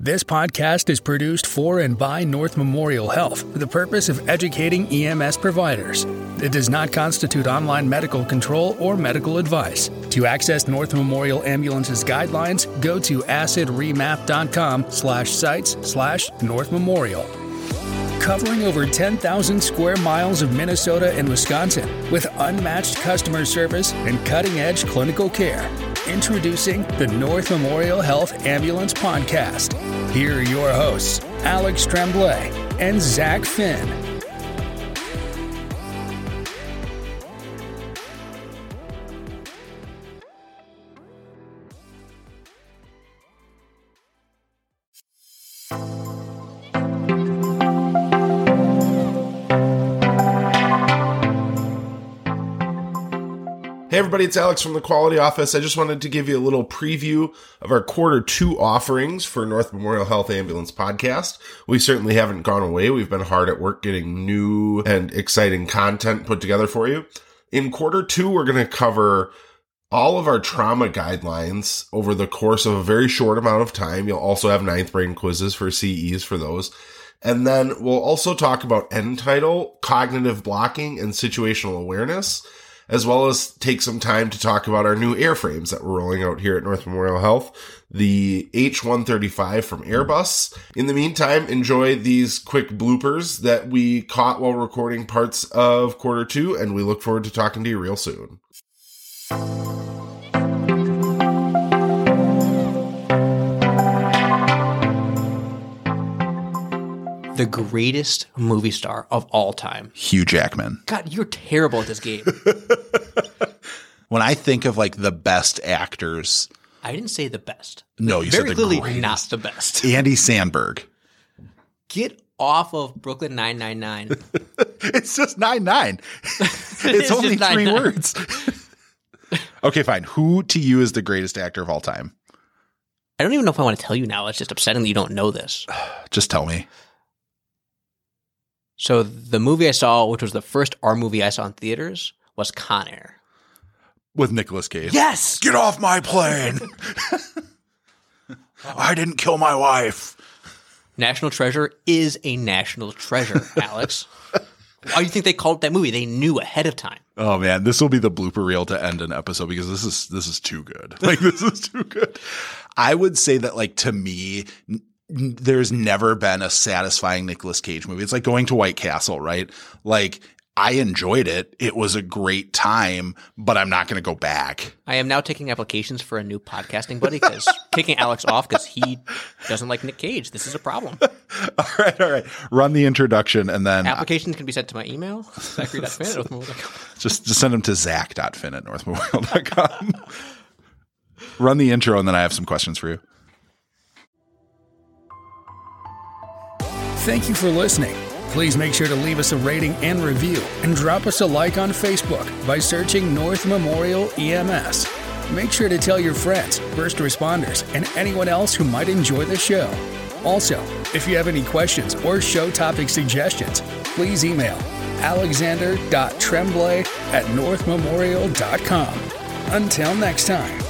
This podcast is produced for and by North Memorial Health for the purpose of educating EMS providers. It does not constitute online medical control or medical advice. To access North Memorial Ambulance's guidelines, go to acidremap.com/sites/North Memorial. Covering over 10,000 square miles of Minnesota and Wisconsin with unmatched customer service and cutting-edge clinical care. Introducing the North Memorial Health Ambulance Podcast. Here are your hosts, Alex Tremblay and Zach Finn. Hey everybody, it's Alex from the Quality Office. I just wanted to give you a little preview of our quarter two offerings for North Memorial Health Ambulance Podcast. We certainly haven't gone away. We've been hard at work getting new and exciting content put together for you. In quarter two, we're going to cover all of our trauma guidelines over the course of a very short amount of time. You'll also have ninth brain quizzes for CEs for those. And then we'll also talk about end title, cognitive blocking, and situational awareness, as well as take some time to talk about our new airframes that we're rolling out here at North Memorial Health, the H-135 from Airbus. In the meantime, enjoy these quick bloopers that we caught while recording parts of quarter two, and we look forward to talking to you real soon. The greatest movie star of all time. Hugh Jackman. God, you're terrible at this game. When I think of like the best actors. I didn't say the best. No, you said the greatest. Very clearly not the best. Andy Samberg. Get off of Brooklyn 9-9-9. It's just 9-9. It's only three words. Okay, fine. Who to you is the greatest actor of all time? I don't even know if I want to tell you now. It's just upsetting that you don't know this. Just tell me. So the movie I saw, which was the first R movie I saw in theaters, was Con Air. With Nicolas Cage. Yes! Get off my plane! I didn't kill my wife. National Treasure is a national treasure, Alex. Why do you think they called that movie? They knew ahead of time. Oh, man. This will be the blooper reel to end an episode because this is too good. Like, this is too good. I would say that, like, to me – there's never been a satisfying Nicolas Cage movie. It's like going to White Castle, right? Like, I enjoyed it. It was a great time, but I'm not going to go back. I am now taking applications for a new podcasting buddy because kicking Alex off because he doesn't like Nick Cage. This is a problem. All right. Run the introduction and then applications can be sent to my email, zachary.finn@northmemorial.com. Just send them to zach.finn@northmemorial.com. Run the intro and then I have some questions for you. Thank you for listening. Please make sure to leave us a rating and review and drop us a like on Facebook by searching North Memorial EMS. Make sure to tell your friends, first responders, and anyone else who might enjoy the show. Also, if you have any questions or show topic suggestions, please email alexander.tremblay@northmemorial.com. Until next time.